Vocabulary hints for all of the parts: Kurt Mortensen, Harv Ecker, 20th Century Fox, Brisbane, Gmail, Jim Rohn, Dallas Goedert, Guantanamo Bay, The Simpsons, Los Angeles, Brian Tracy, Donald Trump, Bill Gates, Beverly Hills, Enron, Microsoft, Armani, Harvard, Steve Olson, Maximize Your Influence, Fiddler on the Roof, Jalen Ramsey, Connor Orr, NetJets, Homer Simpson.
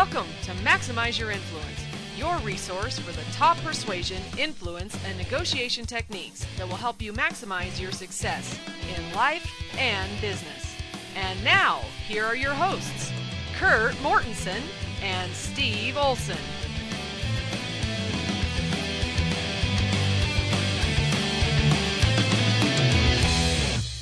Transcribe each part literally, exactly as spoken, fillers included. Welcome to Maximize Your Influence, your resource for the top persuasion, influence, and negotiation techniques that will help you maximize your success in life and business. And now, here are your hosts, Kurt Mortensen and Steve Olson.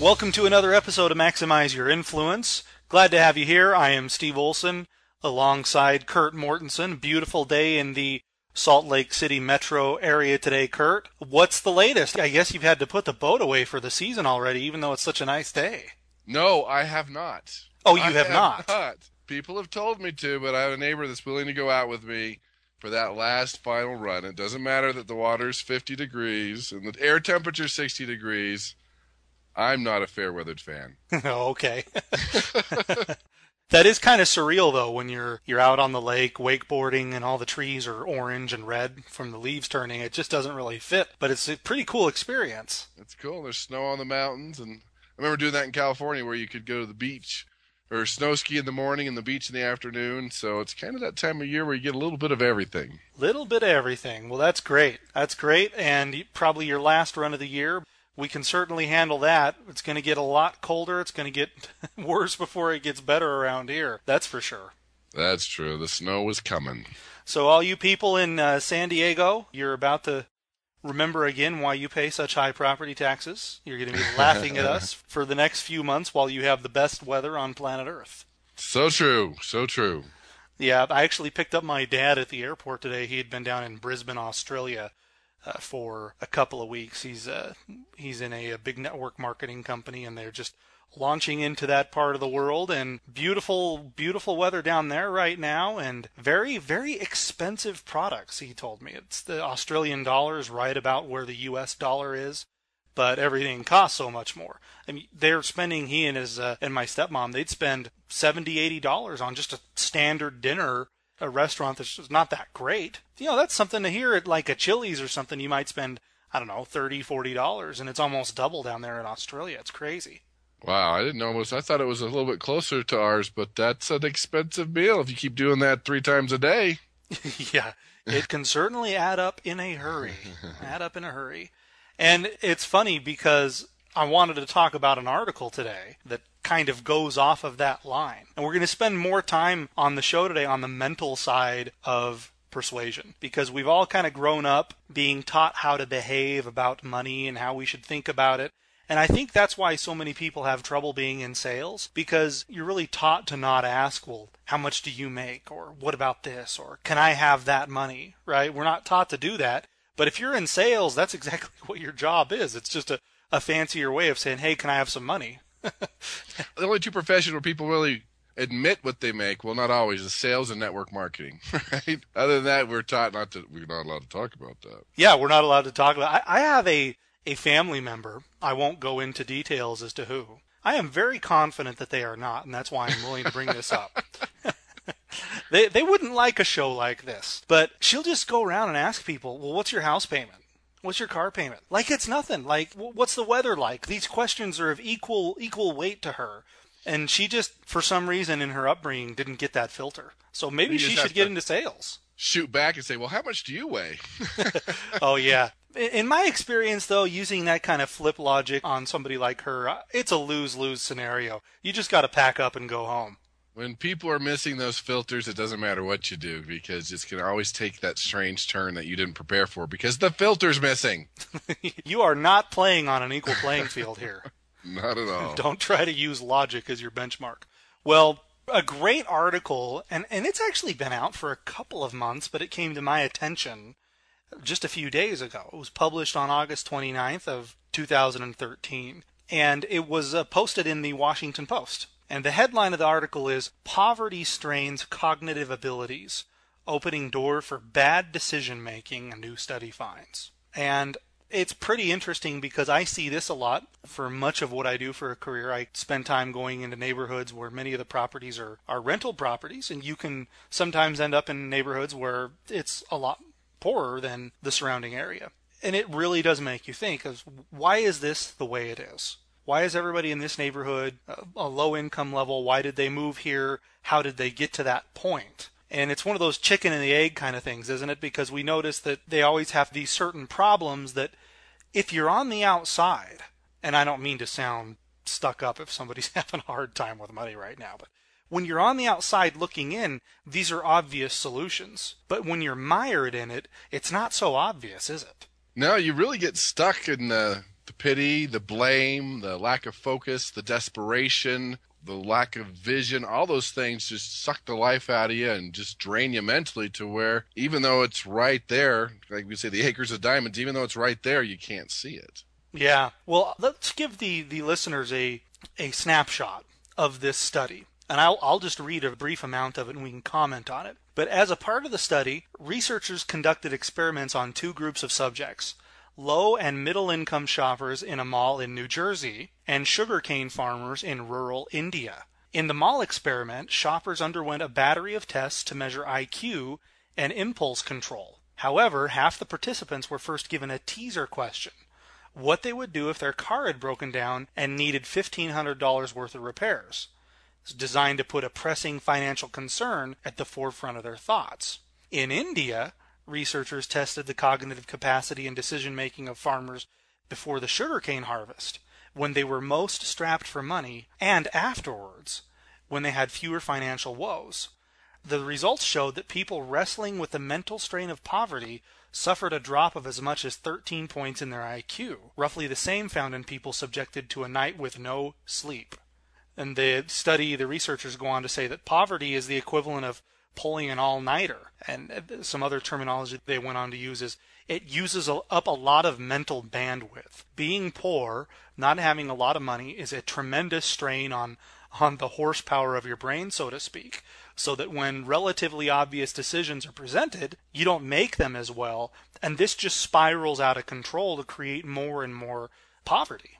Welcome to another episode of Maximize Your Influence. Glad to have you here. I am Steve Olson alongside Kurt Mortensen. Beautiful day in the Salt Lake City metro area today, Kurt. What's the latest? I guess you've had to put the boat away for the season already, even though it's such a nice day. No, I have not. Oh, you I have, have not. not. People have told me to, but I have a neighbor that's willing to go out with me for that last final run. It doesn't matter that the water's fifty degrees and the air temperature's sixty degrees. I'm not a fair-weathered fan. Okay. That is kind of surreal, though, when you're you're out on the lake wakeboarding and all the trees are orange and red from the leaves turning. It just doesn't really fit, but it's a pretty cool experience. It's cool. There's snow on the mountains, and I remember doing that in California where you could go to the beach or snow ski in the morning and the beach in the afternoon. So it's kind of that time of year where you get a little bit of everything. Little bit of everything. Well, that's great. That's great, and probably your last run of the year. We can certainly handle that. It's going to get a lot colder. It's going to get worse before it gets better around here. That's for sure. That's true. The snow is coming. So all you people in uh, San Diego, you're about to remember again why you pay such high property taxes. You're going to be laughing at us for the next few months while you have the best weather on planet Earth. So true. So true. Yeah, I actually picked up my dad at the airport today. He had been down in Brisbane, Australia, Uh, for a couple of weeks. He's uh, he's in a, a big network marketing company, and they're just launching into that part of the world. And beautiful, beautiful weather down there right now, and very, very expensive products, he told me. It's the Australian dollar is right about where the U S dollar is, but everything costs so much more. I mean, they're spending, he and his uh, and my stepmom, they'd spend seventy dollars, eighty dollars on just a standard dinner, a restaurant that's just not that great. You know, that's something to hear at like a Chili's or something. You might spend, I don't know, thirty dollars, forty dollars, and it's almost double down there in Australia. It's crazy. Wow, I didn't know. Almost, I thought it was a little bit closer to ours, but that's an expensive meal if you keep doing that three times a day. Yeah, it can certainly add up in a hurry. Add up in a hurry. And it's funny because I wanted to talk about an article today that kind of goes off of that line. And we're going to spend more time on the show today on the mental side of persuasion, because we've all kind of grown up being taught how to behave about money and how we should think about it. And I think that's why so many people have trouble being in sales, because you're really taught to not ask, well, how much do you make? Or what about this? Or can I have that money? Right? We're not taught to do that. But if you're in sales, that's exactly what your job is. It's just a, a fancier way of saying, hey, can I have some money? The only two professions where people really admit what they make, well, not always, is sales and network marketing, right? Other than that, we're taught not to, we're not allowed to talk about that. Yeah, we're not allowed to talk about it. I have a, a family member. I won't go into details as to who. I am very confident that they are not, and that's why I'm willing to bring this up. They, they wouldn't like a show like this, but she'll just go around and ask people, well, what's your house payment? What's your car payment? Like it's nothing. Like, what's the weather like? These questions are of equal equal weight to her. And she just, for some reason in her upbringing, didn't get that filter. So maybe she should get into sales. Shoot back and say, well, how much do you weigh? Oh, yeah. In my experience, though, using that kind of flip logic on somebody like her, it's a lose-lose scenario. You just got to pack up and go home. When people are missing those filters, it doesn't matter what you do, because it's going to always take that strange turn that you didn't prepare for because the filter's missing. You are not playing on an equal playing field here. Not at all. Don't try to use logic as your benchmark. Well, a great article, and, and it's actually been out for a couple of months, but it came to my attention just a few days ago. It was published on August twenty-ninth of two thousand thirteen, and it was uh, posted in the Washington Post. And the headline of the article is, Poverty Strains Cognitive Abilities, Opening Door for Bad Decision Making, a new study finds. And it's pretty interesting because I see this a lot for much of what I do for a career. I spend time going into neighborhoods where many of the properties are, are rental properties, and you can sometimes end up in neighborhoods where it's a lot poorer than the surrounding area. And it really does make you think, of why is this the way it is? Why is everybody in this neighborhood a low income level? Why did they move here? How did they get to that point? And it's one of those chicken and the egg kind of things, isn't it? Because we notice that they always have these certain problems that if you're on the outside, and I don't mean to sound stuck up if somebody's having a hard time with money right now, but when you're on the outside looking in, these are obvious solutions. But when you're mired in it, it's not so obvious, is it? No, you really get stuck in the, the pity, the blame, the lack of focus, the desperation, the lack of vision. All those things just suck the life out of you and just drain you mentally to where, even though it's right there, like we say, the acres of diamonds, even though it's right there, you can't see it. Yeah. Well, let's give the, the listeners a, a snapshot of this study. And I'll, I'll just read a brief amount of it and we can comment on it. But as a part of the study, researchers conducted experiments on two groups of subjects, low and middle income shoppers in a mall in New Jersey and sugarcane farmers in rural India. In the mall experiment, shoppers underwent a battery of tests to measure I Q and impulse control. However, half the participants were first given a teaser question, what they would do if their car had broken down and needed fifteen hundred dollars worth of repairs. Designed to put a pressing financial concern at the forefront of their thoughts. In India, researchers tested the cognitive capacity and decision-making of farmers before the sugarcane harvest, when they were most strapped for money, and afterwards, when they had fewer financial woes. The results showed that people wrestling with the mental strain of poverty suffered a drop of as much as thirteen points in their I Q, roughly the same found in people subjected to a night with no sleep. And the study, the researchers go on to say that poverty is the equivalent of pulling an all-nighter. And some other terminology they went on to use is it uses up a lot of mental bandwidth. Being poor, not having a lot of money, is a tremendous strain on, on the horsepower of your brain, so to speak, so that when relatively obvious decisions are presented, you don't make them as well. And this just spirals out of control to create more and more poverty.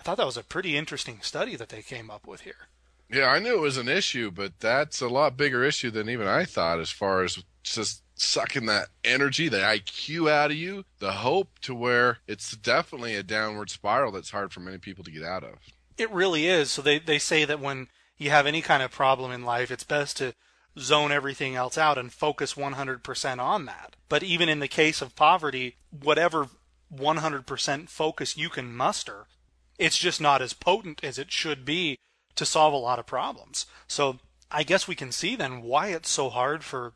I thought that was a pretty interesting study that they came up with here. Yeah, I knew it was an issue, but that's a lot bigger issue than even I thought as far as just sucking that energy, the I Q out of you, the hope, to where it's definitely a downward spiral that's hard for many people to get out of. It really is. So they, they say that when you have any kind of problem in life, it's best to zone everything else out and focus one hundred percent on that. But even in the case of poverty, whatever one hundred percent focus you can muster, it's just not as potent as it should be to solve a lot of problems. So I guess we can see then why it's so hard for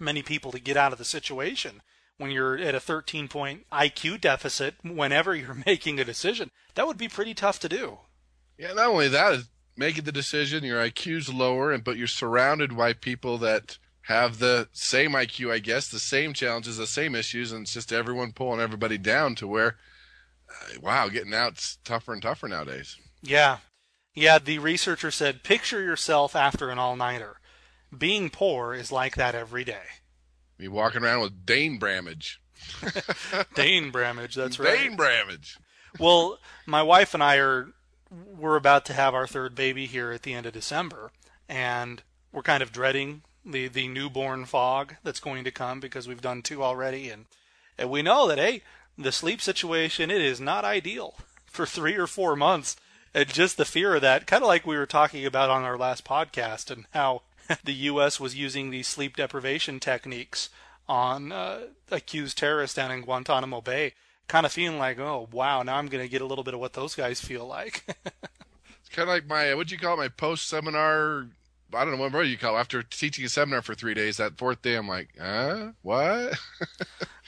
many people to get out of the situation when you're at a thirteen-point I Q deficit whenever you're making a decision. That would be pretty tough to do. Yeah, not only that, making the decision, your I Q's lower, and but you're surrounded by people that have the same I Q, I guess, the same challenges, the same issues, and it's just everyone pulling everybody down to where, wow, getting out's tougher and tougher nowadays. Yeah. Yeah, the researcher said, picture yourself after an all-nighter. Being poor is like that every day. Be walking around with Dane Bramage. Dane Bramage, that's right. Dane Bramage. Well, my wife and I are, we're about to have our third baby here at the end of December, and we're kind of dreading the, the newborn fog that's going to come because we've done two already, and, and we know that, hey, the sleep situation, it is not ideal for three or four months. And just the fear of that, kind of like we were talking about on our last podcast and how the U S was using these sleep deprivation techniques on uh, accused terrorists down in Guantanamo Bay, kind of feeling like, oh, wow, now I'm going to get a little bit of what those guys feel like. It's kind of like my, what'd you call it, my post-seminar, I don't know, what you call it, after teaching a seminar for three days, that fourth day, I'm like, huh? What?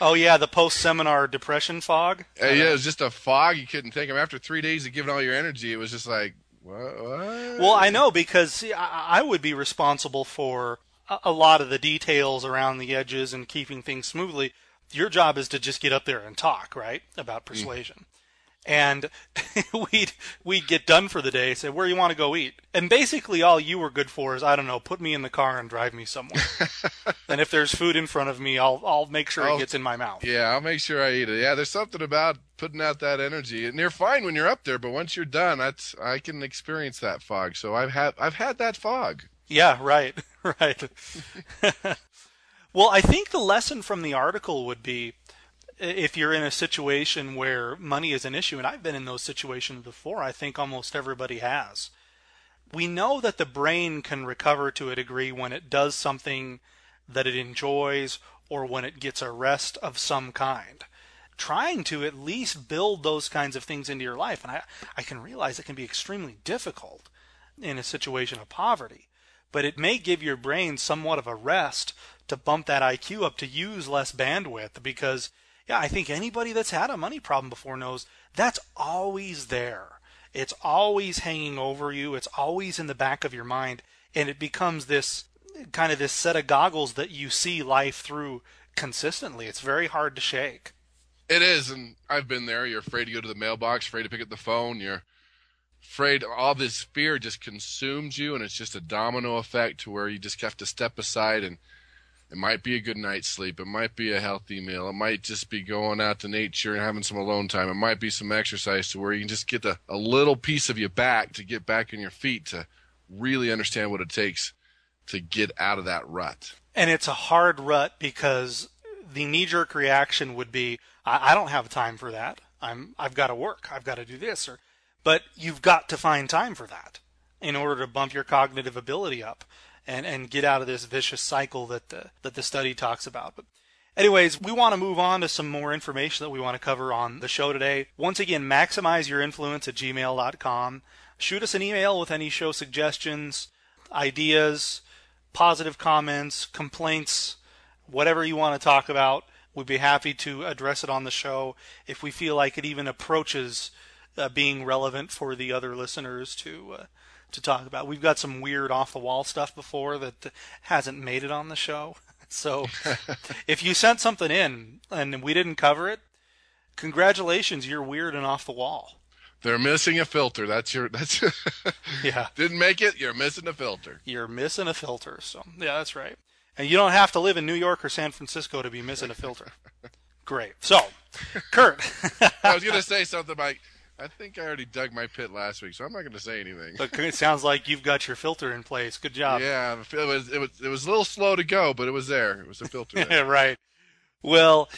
Oh, yeah, the post-seminar depression fog. Uh, yeah, it was just a fog you couldn't take. I mean, after three days of giving all your energy, it was just like, what? what? Well, I know, because see, I, I would be responsible for a, a lot of the details around the edges and keeping things smoothly. Your job is to just get up there and talk, right, about persuasion. Mm. And we'd, we'd get done for the day, say, where do you want to go eat? And basically all you were good for is, I don't know, put me in the car and drive me somewhere. And if there's food in front of me, I'll I'll make sure I'll, it gets in my mouth. Yeah, I'll make sure I eat it. Yeah, there's something about putting out that energy. And you're fine when you're up there, but once you're done, that's, I can experience that fog. So I've had, I've had that fog. Yeah, right, right. Well, I think the lesson from the article would be, if you're in a situation where money is an issue, and I've been in those situations before, I think almost everybody has, we know that the brain can recover to a degree when it does something that it enjoys or when it gets a rest of some kind. Trying to at least build those kinds of things into your life. And I, I can realize it can be extremely difficult in a situation of poverty, but it may give your brain somewhat of a rest to bump that I Q up to use less bandwidth, because yeah, I think anybody that's had a money problem before knows that's always there. It's always hanging over you. It's always in the back of your mind. And it becomes this kind of this set of goggles that you see life through consistently. It's very hard to shake. It is, and I've been there. You're afraid to go to the mailbox, afraid to pick up the phone. You're afraid. All this fear just consumes you, and it's just a domino effect to where you just have to step aside. And it might be a good night's sleep. It might be a healthy meal. It might just be going out to nature and having some alone time. It might be some exercise to where you can just get a, a little piece of your back to get back on your feet to really understand what it takes to get out of that rut. And it's a hard rut because the knee-jerk reaction would be, I, I don't have time for that. I'm, I've got to work. I've got to do this. Or, but you've got to find time for that in order to bump your cognitive ability up and, and get out of this vicious cycle that the, that the study talks about. But anyways, we want to move on to some more information that we want to cover on the show today. Once again, maximize your influence at gmail dot com. Shoot us an email with any show suggestions, ideas, positive comments, complaints, whatever you want to talk about. We'd be happy to address it on the show if we feel like it even approaches uh, being relevant for the other listeners to uh, to talk about. We've got some weird off-the-wall stuff before that hasn't made it on the show. So if you sent something in and we didn't cover it, congratulations, you're weird and off the wall. They're missing a filter. That's your. That's yeah. Didn't make it. You're missing a filter. You're missing a filter. So yeah, that's right. And you don't have to live in New York or San Francisco to be missing a filter. Great. So, Kurt. I was going to say something like, I think I already dug my pit last week, so I'm not going to say anything. Look, it sounds like you've got your filter in place. Good job. Yeah, it was it was, it was a little slow to go, but it was there. It was a filter there. Right. Well,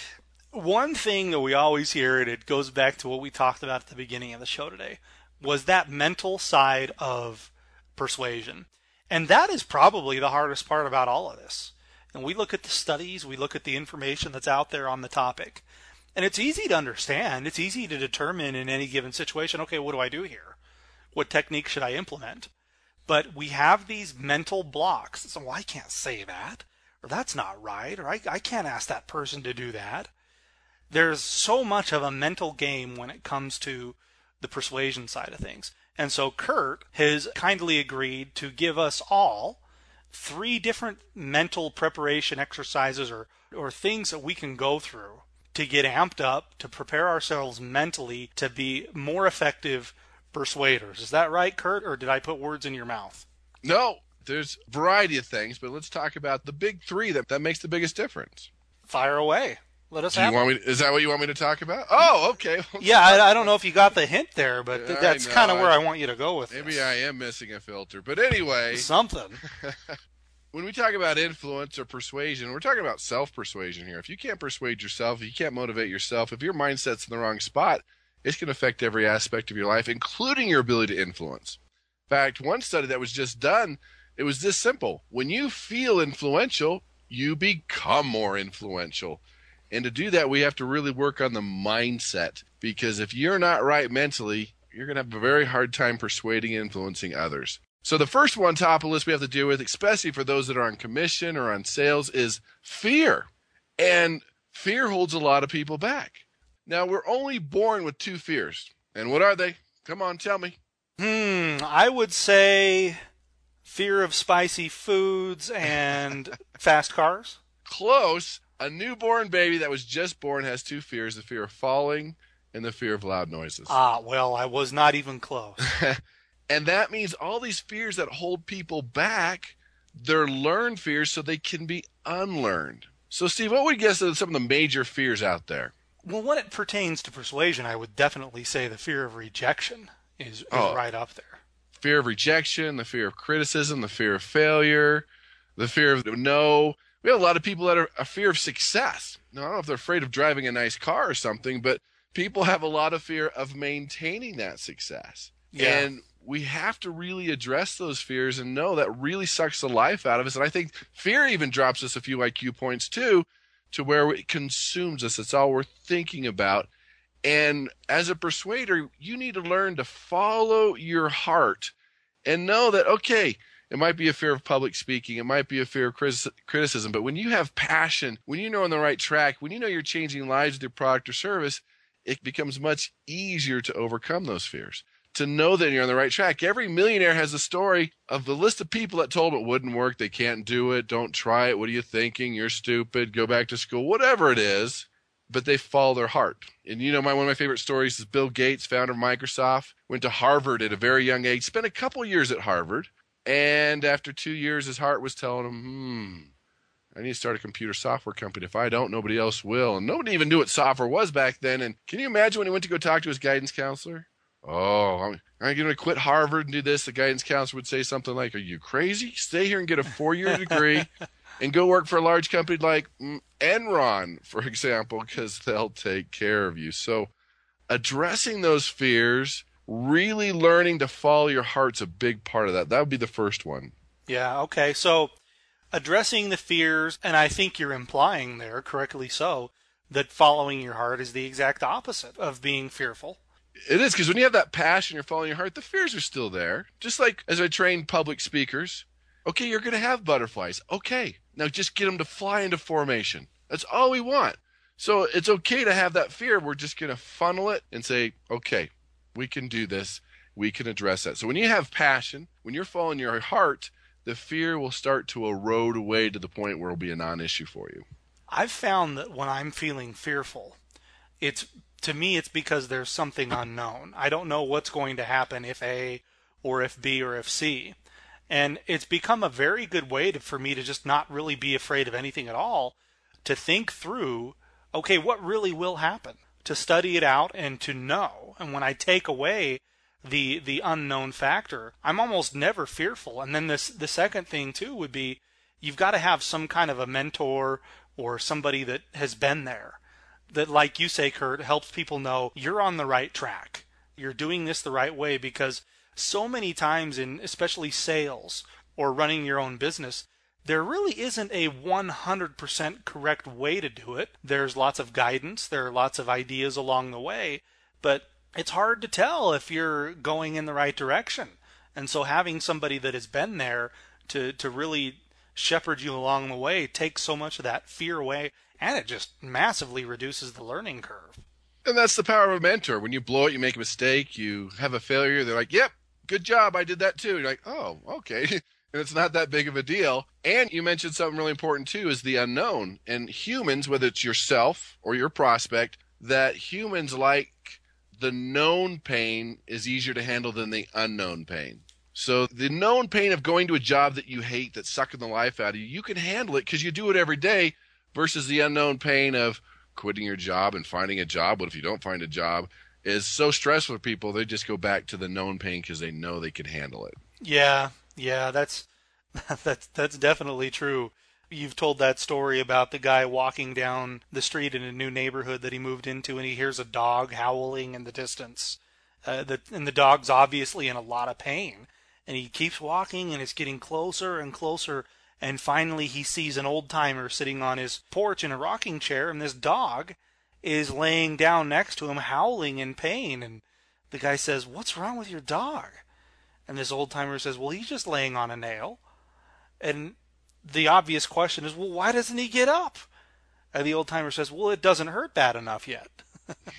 one thing that we always hear, and it goes back to what we talked about at the beginning of the show today, was that mental side of persuasion. And that is probably the hardest part about all of this. And we look at the studies, we look at the information that's out there on the topic. And it's easy to understand. It's easy to determine in any given situation, okay, what do I do here? What technique should I implement? But we have these mental blocks. So, well, I can't say that, or that's not right, or I, I can't ask that person to do that. There's so much of a mental game when it comes to the persuasion side of things. And so Kurt has kindly agreed to give us all three different mental preparation exercises or, or things that we can go through to get amped up, to prepare ourselves mentally to be more effective persuaders. Is that right, Kurt, or did I put words in your mouth? No, there's a variety of things, but let's talk about the big three that, that makes the biggest difference. Fire away. Let us Do have you want me to, Is that what you want me to talk about? Oh, okay. Yeah, I, I don't know if you got the hint there, but th- that's kind of where I, I want you to go with it. Maybe this. I am missing a filter. But anyway. Something. When we talk about influence or persuasion, we're talking about self-persuasion here. If you can't persuade yourself, if you can't motivate yourself, if your mindset's in the wrong spot, it's going to affect every aspect of your life, including your ability to influence. In fact, one study that was just done, it was this simple. When you feel influential, you become more influential. And to do that, we have to really work on the mindset, because if you're not right mentally, you're going to have a very hard time persuading and influencing others. So the first one, top of the list, we have to deal with, especially for those that are on commission or on sales, is fear. And fear holds a lot of people back. Now, we're only born with two fears. And what are they? Come on, tell me. Hmm, I would say fear of spicy foods and fast cars. Close. A newborn baby that was just born has two fears, the fear of falling and the fear of loud noises. Ah, well, I was not even close. And that means all these fears that hold people back, they're learned fears so they can be unlearned. So, Steve, what would you guess are some of the major fears out there? Well, when it pertains to persuasion, I would definitely say the fear of rejection is, is oh, right up there. Fear of rejection, the fear of criticism, the fear of failure, the fear of no. We have a lot of people that are a fear of success. Now, I don't know if they're afraid of driving a nice car or something, but people have a lot of fear of maintaining that success. Yeah. And we have to really address those fears and know that really sucks the life out of us. And I think fear even drops us a few I Q points too, to where it consumes us. It's all we're thinking about. And as a persuader, you need to learn to follow your heart and know that, okay, it might be a fear of public speaking. It might be a fear of criticism. But when you have passion, when you know on the right track, when you know you're changing lives with your product or service, it becomes much easier to overcome those fears, to know that you're on the right track. Every millionaire has a story of the list of people that told it wouldn't work, they can't do it, don't try it, what are you thinking, you're stupid, go back to school, whatever it is, but they follow their heart. And you know, my one of my favorite stories is Bill Gates, founder of Microsoft, went to Harvard at a very young age, spent a couple years at Harvard, and after two years, his heart was telling him, hmm, I need to start a computer software company. If I don't, nobody else will. And nobody even knew what software was back then. And can you imagine when he went to go talk to his guidance counselor? Oh, I'm, I'm going to quit Harvard and do this. The guidance counselor would say something like, are you crazy? Stay here and get a four-year degree and go work for a large company like Enron, for example, because they'll take care of you. So addressing those fears, really learning to follow your heart's a big part of that. That would be the first one. Yeah, okay. So addressing the fears, and I think you're implying there, correctly so, that following your heart is the exact opposite of being fearful. It is, because when you have that passion, you're following your heart, the fears are still there. Just like as I train public speakers, okay, you're going to have butterflies. Okay, now just get them to fly into formation. That's all we want. So it's okay to have that fear. We're just going to funnel it and say, okay, we can do this. We can address that. So when you have passion, when you're following your heart, the fear will start to erode away to the point where it'll be a non-issue for you. I've found that when I'm feeling fearful, it's to me, it's because there's something unknown. I don't know what's going to happen, if A or if B or if C. And it's become a very good way to, for me to just not really be afraid of anything at all, to think through, okay, what really will happen, to study it out and to know. And when I take away the the unknown factor, I'm almost never fearful. And then this the second thing, too, would be you've got to have some kind of a mentor or somebody that has been there, that, like you say, Kurt, helps people know you're on the right track. You're doing this the right way, because so many times in especially sales or running your own business, there really isn't a one hundred percent correct way to do it. There's lots of guidance. There are lots of ideas along the way, but it's hard to tell if you're going in the right direction. And so having somebody that has been there to, to really shepherd you along the way takes so much of that fear away. And it just massively reduces the learning curve. And that's the power of a mentor. When you blow it, you make a mistake, you have a failure, they're like, yep, good job, I did that too. You're like, oh, okay. And it's not that big of a deal. And you mentioned something really important too, is the unknown. And humans, whether it's yourself or your prospect, that humans like the known pain is easier to handle than the unknown pain. So the known pain of going to a job that you hate, that's sucking the life out of you, you can handle it because you do it every day, versus the unknown pain of quitting your job and finding a job. What if you don't find a job? Is so stressful for people, they just go back to the known pain because they know they can handle it. Yeah, yeah, that's that's that's definitely true. You've told that story about the guy walking down the street in a new neighborhood that he moved into, and he hears a dog howling in the distance. Uh, the, and the dog's obviously in a lot of pain. And he keeps walking, and it's getting closer and closer. And finally, he sees an old-timer sitting on his porch in a rocking chair, and this dog is laying down next to him, howling in pain. And the guy says, what's wrong with your dog? And this old-timer says, well, he's just laying on a nail. And the obvious question is, well, why doesn't he get up? And the old-timer says, well, it doesn't hurt bad enough yet.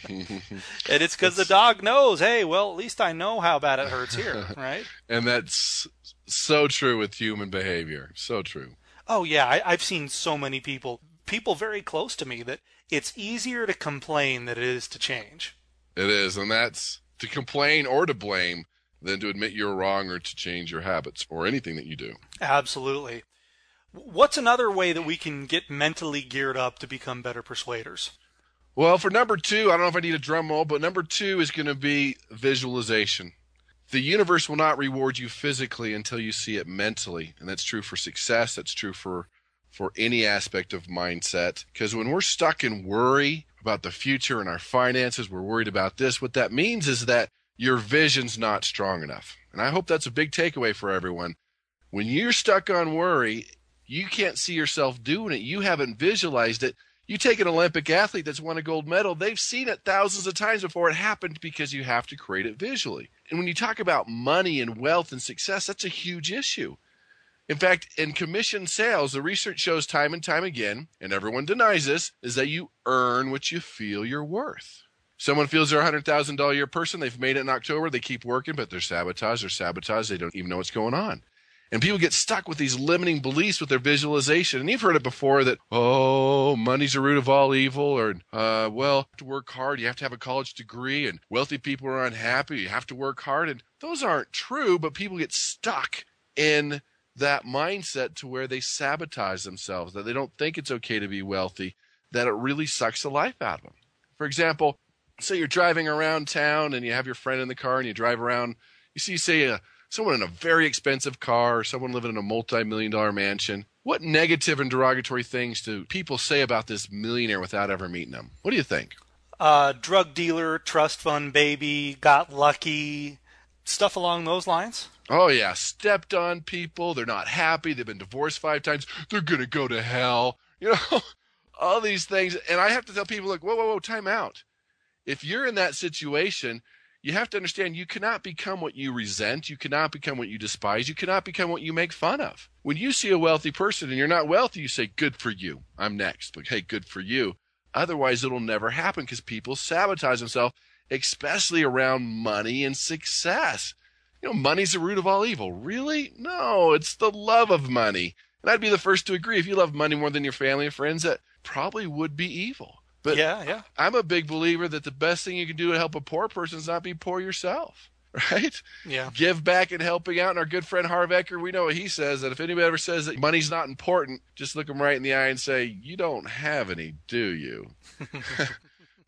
And it's because the dog knows, hey, well, at least I know how bad it hurts here, right? And that's so true with human behavior. So true. Oh, yeah. I, I've seen so many people, people very close to me, that it's easier to complain than it is to change. It is. And that's to complain or to blame than to admit you're wrong or to change your habits or anything that you do. Absolutely. What's another way that we can get mentally geared up to become better persuaders? Well, for number two, I don't know if I need a drum roll, but number two is going to be visualization. The universe will not reward you physically until you see it mentally. And that's true for success. That's true for, for any aspect of mindset. Because when we're stuck in worry about the future and our finances, we're worried about this. What that means is that your vision's not strong enough. And I hope that's a big takeaway for everyone. When you're stuck on worry, you can't see yourself doing it. You haven't visualized it. You take an Olympic athlete that's won a gold medal, they've seen it thousands of times before it happened because you have to create it visually. And when you talk about money and wealth and success, that's a huge issue. In fact, in commission sales, the research shows time and time again, and everyone denies this, is that you earn what you feel you're worth. Someone feels they're a one hundred thousand dollars a year person, they've made it in October, they keep working, but they're sabotaged, they're sabotaged, they don't even know what's going on. And people get stuck with these limiting beliefs with their visualization. And you've heard it before that, oh, money's the root of all evil, or, uh, well, to work hard, you have to have a college degree, and wealthy people are unhappy, you have to work hard. And those aren't true, but people get stuck in that mindset to where they sabotage themselves, that they don't think it's okay to be wealthy, that it really sucks the life out of them. For example, say you're driving around town and you have your friend in the car and you drive around, you see, say, a someone in a very expensive car, or someone living in a multi-million dollar mansion. What negative and derogatory things do people say about this millionaire without ever meeting them? What do you think? Uh, drug dealer, trust fund baby, got lucky, stuff along those lines. Oh, yeah. Stepped on people. They're not happy. They've been divorced five times. They're going to go to hell. You know, all these things. And I have to tell people, look, whoa, whoa, whoa, time out. If you're in that situation, you have to understand you cannot become what you resent. You cannot become what you despise. You cannot become what you make fun of. When you see a wealthy person and you're not wealthy, you say, good for you. I'm next. But hey, good for you. Otherwise, it'll never happen because people sabotage themselves, especially around money and success. You know, money's the root of all evil. Really? No, it's the love of money. And I'd be the first to agree. If you love money more than your family and friends, that probably would be evil. But yeah, yeah. I'm a big believer that the best thing you can do to help a poor person is not be poor yourself, right? Yeah. Give back and helping out. And our good friend Harv Ecker, we know what he says, that if anybody ever says that money's not important, just look them right in the eye and say, you don't have any, do you?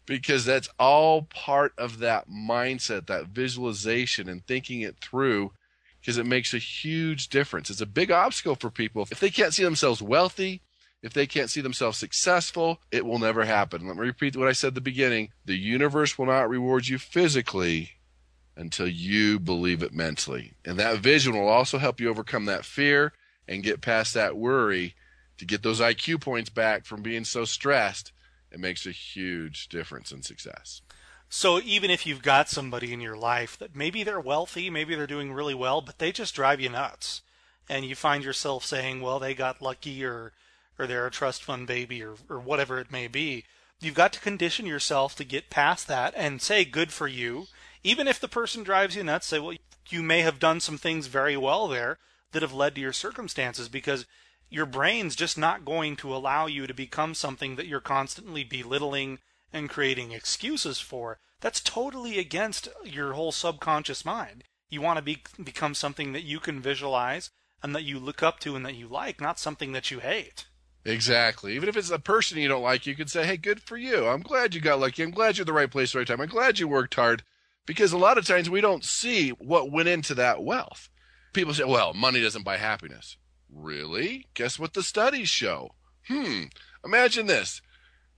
Because that's all part of that mindset, that visualization and thinking it through, because it makes a huge difference. It's a big obstacle for people. If they can't see themselves wealthy, if they can't see themselves successful, it will never happen. Let me repeat what I said at the beginning. The universe will not reward you physically until you believe it mentally. And that vision will also help you overcome that fear and get past that worry to get those I Q points back from being so stressed. It makes a huge difference in success. So even if you've got somebody in your life that maybe they're wealthy, maybe they're doing really well, but they just drive you nuts. And you find yourself saying, well, they got lucky, or or they're a trust fund baby, or, or whatever it may be. You've got to condition yourself to get past that and say, good for you. Even if the person drives you nuts, say, well, you may have done some things very well there that have led to your circumstances, because your brain's just not going to allow you to become something that you're constantly belittling and creating excuses for. That's totally against your whole subconscious mind. You want to be, become something that you can visualize and that you look up to and that you like, not something that you hate. Exactly. Even if it's a person you don't like, you can say, hey, good for you. I'm glad you got lucky. I'm glad you're the right place at the right time. I'm glad you worked hard. Because a lot of times we don't see what went into that wealth. People say, well, money doesn't buy happiness. Really? Guess what the studies show? Hmm. Imagine this.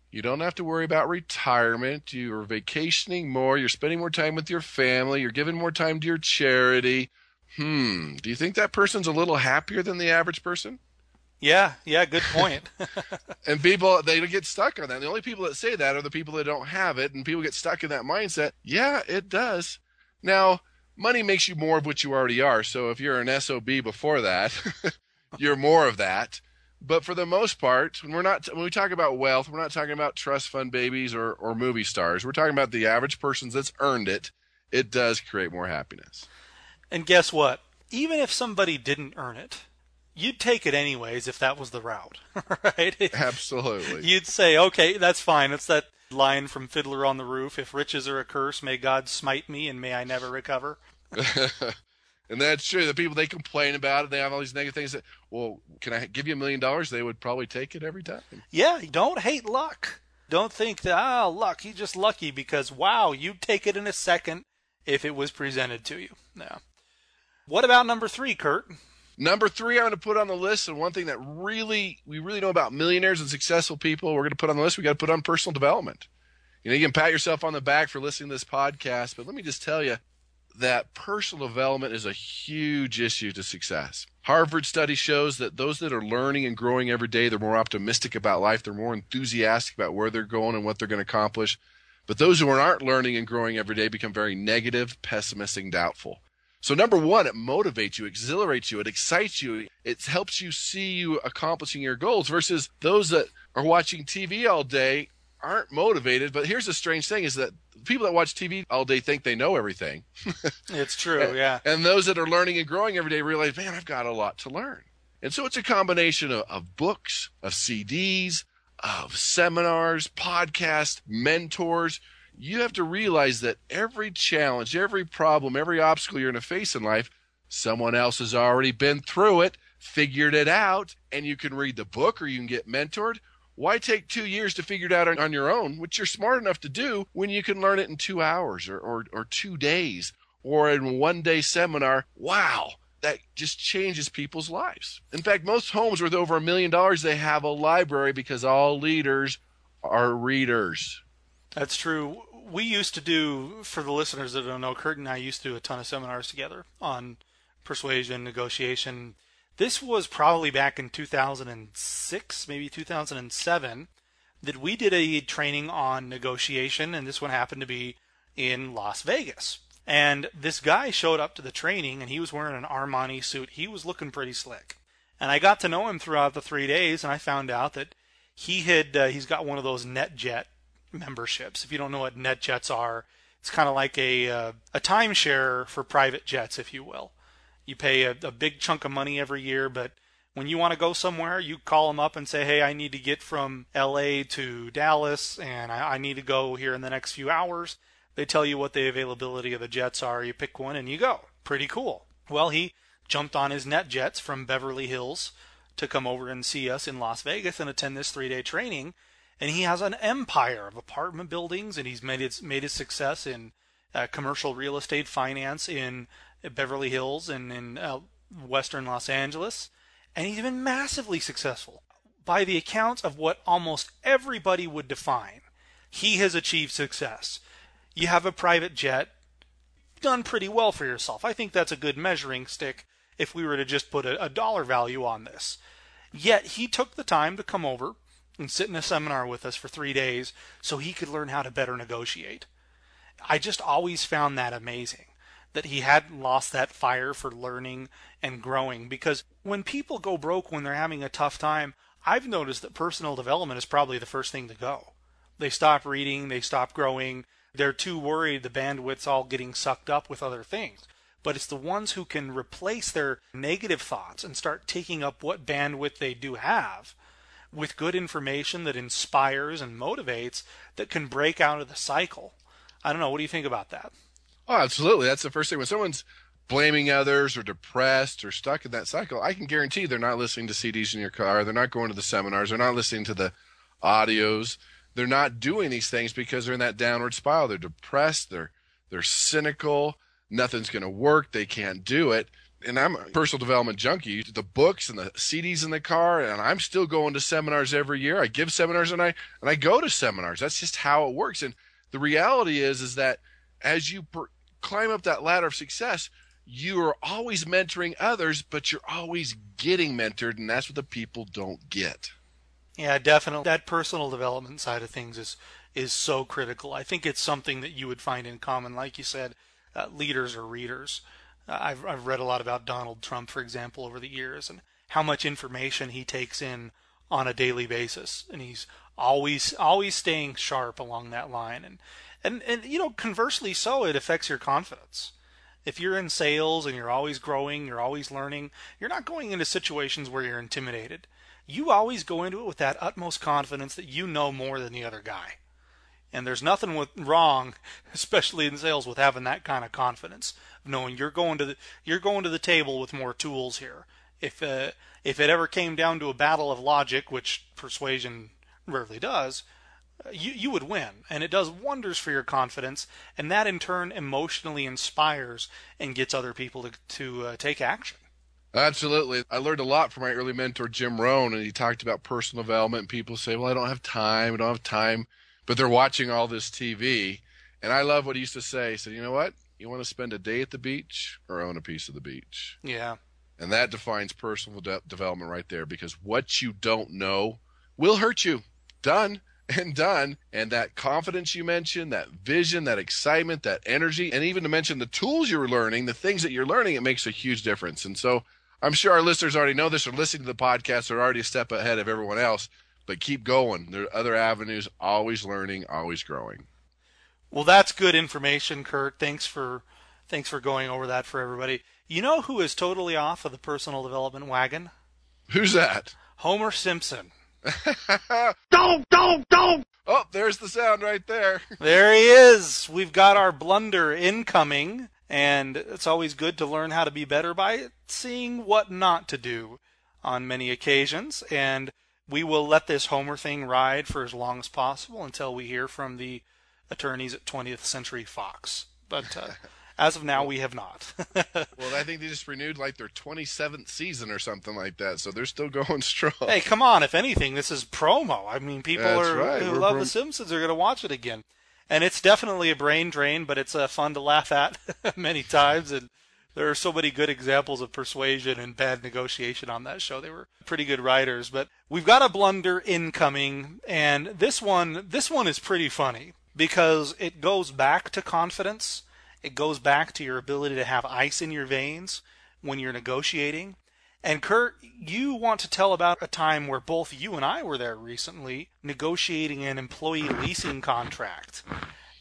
You don't have to worry about retirement. You're vacationing more. You're spending more time with your family. You're giving more time to your charity. Hmm. Do you think that person's a little happier than the average person? Yeah, yeah, good point. And people, they get stuck on that. The only people that say that are the people that don't have it, and people get stuck in that mindset. Yeah, it does. Now, money makes you more of what you already are. So if you're an S O B before that, you're more of that. But for the most part, when we're not when we talk about wealth, we're not talking about trust fund babies or, or movie stars. We're talking about the average person that's earned it. It does create more happiness. And guess what? Even if somebody didn't earn it, you'd take it anyways if that was the route, right? Absolutely. You'd say, okay, that's fine. It's that line from Fiddler on the Roof, if riches are a curse, may God smite me and may I never recover. And that's true. The people, they complain about it. They have all these negative things. That, well, can I give you a million dollars? They would probably take it every time. Yeah, don't hate luck. Don't think that, ah, oh, luck, he's just lucky, because, wow, you'd take it in a second if it was presented to you. Now, what about number three, Kurt? Number three, I'm going to put on the list, and one thing that really we really know about millionaires and successful people, we're going to put on the list. We got to put on personal development. You know, you can pat yourself on the back for listening to this podcast, but let me just tell you, that personal development is a huge issue to success. Harvard study shows that those that are learning and growing every day, they're more optimistic about life. They're more enthusiastic about where they're going and what they're going to accomplish. But those who aren't learning and growing every day become very negative, pessimistic, and doubtful. So number one, it motivates you, exhilarates you, it excites you. It helps you see you accomplishing your goals versus those that are watching T V all day aren't motivated. But here's the strange thing is that people that watch T V all day think they know everything. It's true, and, yeah. And those that are learning and growing every day realize, man, I've got a lot to learn. And so it's a combination of, of books, of C Ds, of seminars, podcasts, mentors. You have to realize that every challenge, every problem, every obstacle you're going to face in life, someone else has already been through it, figured it out, and you can read the book or you can get mentored. Why take two years to figure it out on, on your own, which you're smart enough to do when you can learn it in two hours or, or, or two days or in one day seminar? Wow, that just changes people's lives. In fact, most homes worth over a million dollars, they have a library because all leaders are readers. That's true. We used to do, for the listeners that don't know, Kurt and I used to do a ton of seminars together on persuasion, negotiation. This was probably back in two thousand six, maybe two thousand seven, that we did a training on negotiation, and this one happened to be in Las Vegas. And this guy showed up to the training, and he was wearing an Armani suit. He was looking pretty slick. And I got to know him throughout the three days, and I found out that he had uh, he's got one of those NetJets memberships. If you don't know what NetJets are, it's kind of like a uh, a timeshare for private jets, if you will. You pay a, a big chunk of money every year, but when you want to go somewhere, you call them up and say, hey, I need to get from L A to Dallas, and I, I need to go here in the next few hours. They tell you what the availability of the jets are. You pick one and you go. Pretty cool. Well, he jumped on his NetJets from Beverly Hills to come over and see us in Las Vegas and attend this three-day training. And he has an empire of apartment buildings, and he's made his, made his success in uh, commercial real estate finance in Beverly Hills and in uh, western Los Angeles. And he's been massively successful. By the accounts of what almost everybody would define, he has achieved success. You have a private jet, done pretty well for yourself. I think that's a good measuring stick if we were to just put a, a dollar value on this. Yet he took the time to come over and sit in a seminar with us for three days so he could learn how to better negotiate. I just always found that amazing, that he hadn't lost that fire for learning and growing. Because when people go broke, when they're having a tough time, I've noticed that personal development is probably the first thing to go. They stop reading, they stop growing. They're too worried, the bandwidth's all getting sucked up with other things. But it's the ones who can replace their negative thoughts and start taking up what bandwidth they do have with good information that inspires and motivates that can break out of the cycle. I don't know. What do you think about that? Oh, absolutely. That's the first thing. When someone's blaming others or depressed or stuck in that cycle, I can guarantee they're not listening to C Ds in your car. They're not going to the seminars. They're not listening to the audios. They're not doing these things because they're in that downward spiral. They're depressed. They're, they're cynical. Nothing's going to work. They can't do it. And I'm a personal development junkie, the books and the C Ds in the car, and I'm still going to seminars every year. I give seminars and I and I go to seminars. That's just how it works. And the reality is is that as you per- climb up that ladder of success, you are always mentoring others, but you're always getting mentored, and that's what the people don't get. Yeah, definitely. That personal development side of things is is so critical. I think it's something that you would find in common. Like you said, uh, leaders are readers. I've I've read a lot about Donald Trump, for example, over the years, and how much information he takes in on a daily basis, and he's always always staying sharp along that line. And and and you know, conversely, so it affects your confidence. If you're in sales and you're always growing, you're always learning, you're not going into situations where you're intimidated. You always go into it with that utmost confidence that you know more than the other guy. And there's nothing with, wrong, especially in sales, with having that kind of confidence, knowing you're going to the, you're going to the table with more tools here. If uh, if it ever came down to a battle of logic, which persuasion rarely does, you you would win, and it does wonders for your confidence, and that in turn emotionally inspires and gets other people to to uh, take action. Absolutely. I learned a lot from my early mentor Jim Rohn, and he talked about personal development. And people say, "Well, I don't have time. I don't have time." But they're watching all this T V. And I love what he used to say. He said, you know what? You want to spend a day at the beach or own a piece of the beach? Yeah. And that defines personal de- development right there, because what you don't know will hurt you. Done and done. And that confidence you mentioned, that vision, that excitement, that energy, and even to mention the tools you're learning, the things that you're learning, it makes a huge difference. And so I'm sure our listeners already know this, or listening to the podcast, they're already a step ahead of everyone else, but keep going. There are other avenues, always learning, always growing. Well, that's good information, Kurt. Thanks for thanks for going over that for everybody. You know who is totally off of the personal development wagon? Who's that? Homer Simpson. Don't, don't, don't! Oh, there's the sound right there. There he is. We've got our blunder incoming, and it's always good to learn how to be better by seeing what not to do on many occasions. And we will let this Homer thing ride for as long as possible until we hear from the attorneys at twentieth century fox. But... Uh, As of now, we have not. Well, I think they just renewed like their twenty-seventh season or something like that, so they're still going strong. Hey, come on. If anything, this is promo. I mean, people are, right. who We're love prom- The Simpsons are going to watch it again. And it's definitely a brain drain, but it's uh, fun to laugh at many times. And there are so many good examples of persuasion and bad negotiation on that show. They were pretty good writers. But we've got a blunder incoming, and this one, this one is pretty funny because it goes back to confidence. It goes back to your ability to have ice in your veins when you're negotiating. And Kurt, you want to tell about a time where both you and I were there recently negotiating an employee leasing contract.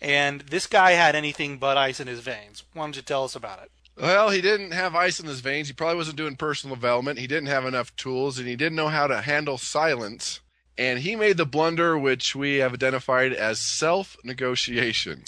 And this guy had anything but ice in his veins. Why don't you tell us about it? Well, he didn't have ice in his veins. He probably wasn't doing personal development. He didn't have enough tools, and he didn't know how to handle silence. And he made the blunder, which we have identified as self-negotiation.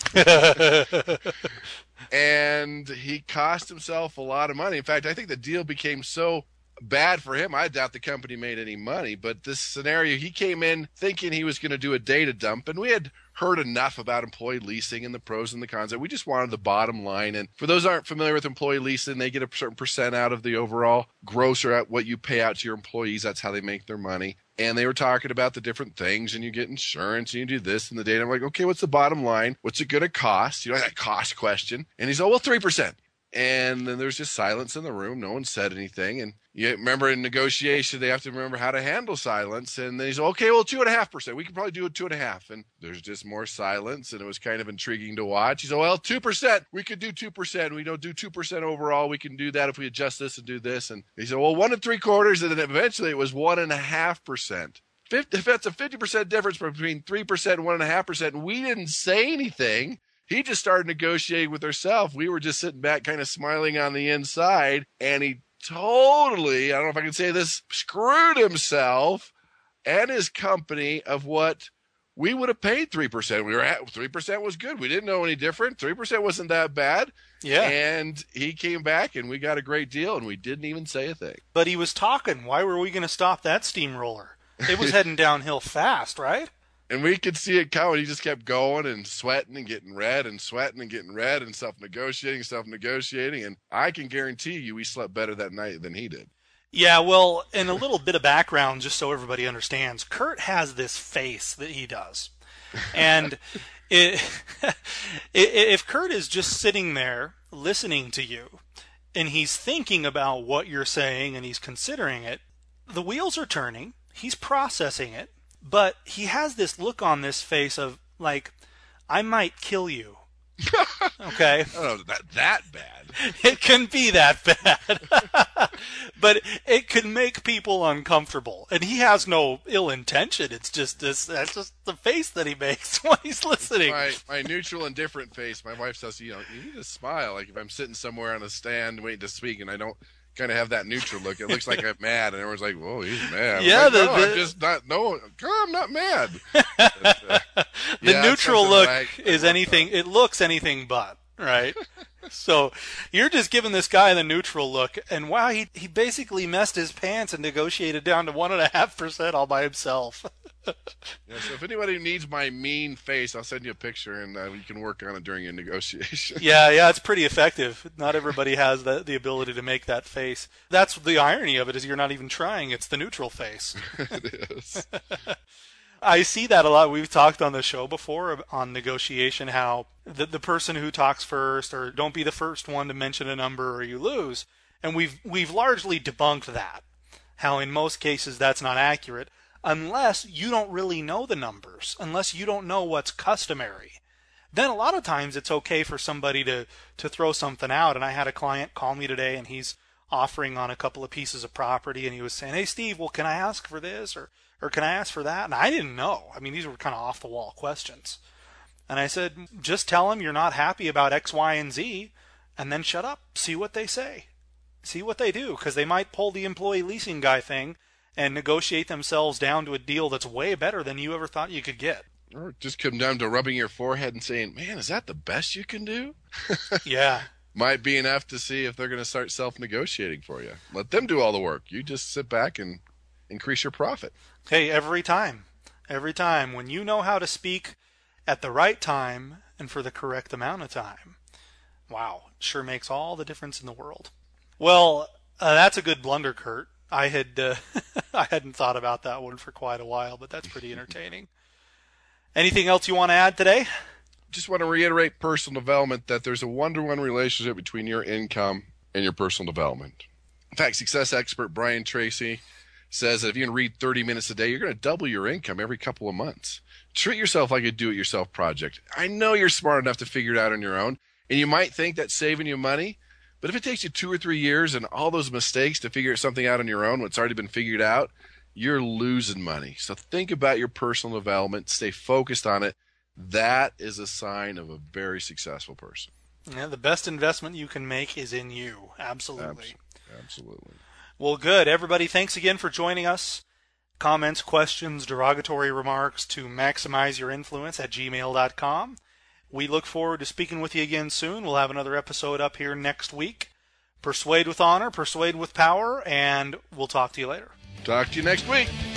And he cost himself a lot of money. In fact, I think the deal became so bad for him, I doubt the company made any money. But this scenario, he came in thinking he was going to do a data dump. And we had heard enough about employee leasing and the pros and the cons. We just wanted the bottom line. And for those that aren't familiar with employee leasing, they get a certain percent out of the overall gross, or at what you pay out to your employees. That's how they make their money. And they were talking about the different things, and you get insurance, and you do this and the data. I'm like, okay, what's the bottom line? What's it going to cost? You know, that cost question. And he's, oh, well, three percent. And then there's just silence in the room. No one said anything. And you remember in negotiation, they have to remember how to handle silence. And then he's, okay, well, two point five percent. We can probably do it two point five percent. And there's just more silence, and it was kind of intriguing to watch. He's, oh, well, two percent. We could do two percent. We don't do two percent overall. We can do that if we adjust this and do this. And he said, well, one and three quarters. And then eventually it was one point five percent. If that's a fifty percent difference between three percent and one point five percent, and we didn't say anything. He just started negotiating with herself. We were just sitting back kind of smiling on the inside, and he totally, I don't know if I can say this, screwed himself and his company of what we would have paid three percent. We were at three percent was good. We didn't know any different. three percent wasn't that bad. Yeah. And he came back, and we got a great deal, and we didn't even say a thing. But he was talking. Why were we going to stop that steamroller? It was heading downhill fast, right? And we could see it coming. He just kept going and sweating and getting red and sweating and getting red and self-negotiating, self-negotiating. And I can guarantee you we slept better that night than he did. Yeah, well, and a little bit of background just so everybody understands. Kurt has this face that he does. And it, if Kurt is just sitting there listening to you and he's thinking about what you're saying and he's considering it, the wheels are turning. He's processing it. But he has this look on this face of, like, I might kill you. Okay? Oh, not that bad. It can be that bad. But it can make people uncomfortable. And he has no ill intention. It's just this, that's just the face that he makes when he's listening. My, my neutral, indifferent face. My wife says, you know, you need to smile. Like, if I'm sitting somewhere on a stand waiting to speak and I don't kind of have that neutral look. It looks like I'm mad, and everyone's like, "Whoa, he's mad." I'm yeah, like, the, no, the, I'm just not. No, I'm not mad. But, uh, the yeah, neutral look I, is I anything. Know. It looks anything but right. So you're just giving this guy the neutral look, and wow, he he basically messed his pants and negotiated down to one and a half percent all by himself. Yeah, so if anybody needs my mean face, I'll send you a picture, and uh, you can work on it during your negotiation. Yeah, yeah, it's pretty effective. Not everybody has the, the ability to make that face. That's the irony of it, is you're not even trying. It's the neutral face. It is. I see that a lot. We've talked on the show before on negotiation how the, the person who talks first, or don't be the first one to mention a number or you lose. And we've we've largely debunked that, how in most cases that's not accurate unless you don't really know the numbers, unless you don't know what's customary. Then a lot of times it's okay for somebody to, to throw something out. And I had a client call me today, and he's offering on a couple of pieces of property, and he was saying, hey, Steve, well, can I ask for this or, or can I ask for that? And I didn't know. I mean, these were kind of off-the-wall questions. And I said, just tell them you're not happy about X, Y, and Z, and then shut up. See what they say. See what they do, because they might pull the employee leasing guy thing and negotiate themselves down to a deal that's way better than you ever thought you could get. Or just come down to rubbing your forehead and saying, man, is that the best you can do? Yeah. Might be enough to see if they're going to start self-negotiating for you. Let them do all the work. You just sit back and increase your profit. Hey, every time. Every time. When you know how to speak at the right time and for the correct amount of time. Wow. Sure makes all the difference in the world. Well, uh, that's a good blunder, Kurt. I had uh, I hadn't thought about that one for quite a while, but that's pretty entertaining. Anything else you want to add today? Just want to reiterate personal development, that there's a one-to-one relationship between your income and your personal development. In fact, success expert Brian Tracy says that if you can read thirty minutes a day, you're going to double your income every couple of months. Treat yourself like a do-it-yourself project. I know you're smart enough to figure it out on your own, and you might think that's saving you money, but if it takes you two or three years and all those mistakes to figure something out on your own, what's already been figured out, you're losing money. So think about your personal development. Stay focused on it. That is a sign of a very successful person. Yeah, the best investment you can make is in you. Absolutely. Absolutely. Well, good. Everybody, thanks again for joining us. Comments, questions, derogatory remarks to maximize your influence at gmail dot com. We look forward to speaking with you again soon. We'll have another episode up here next week. Persuade with honor, persuade with power, and we'll talk to you later. Talk to you next week.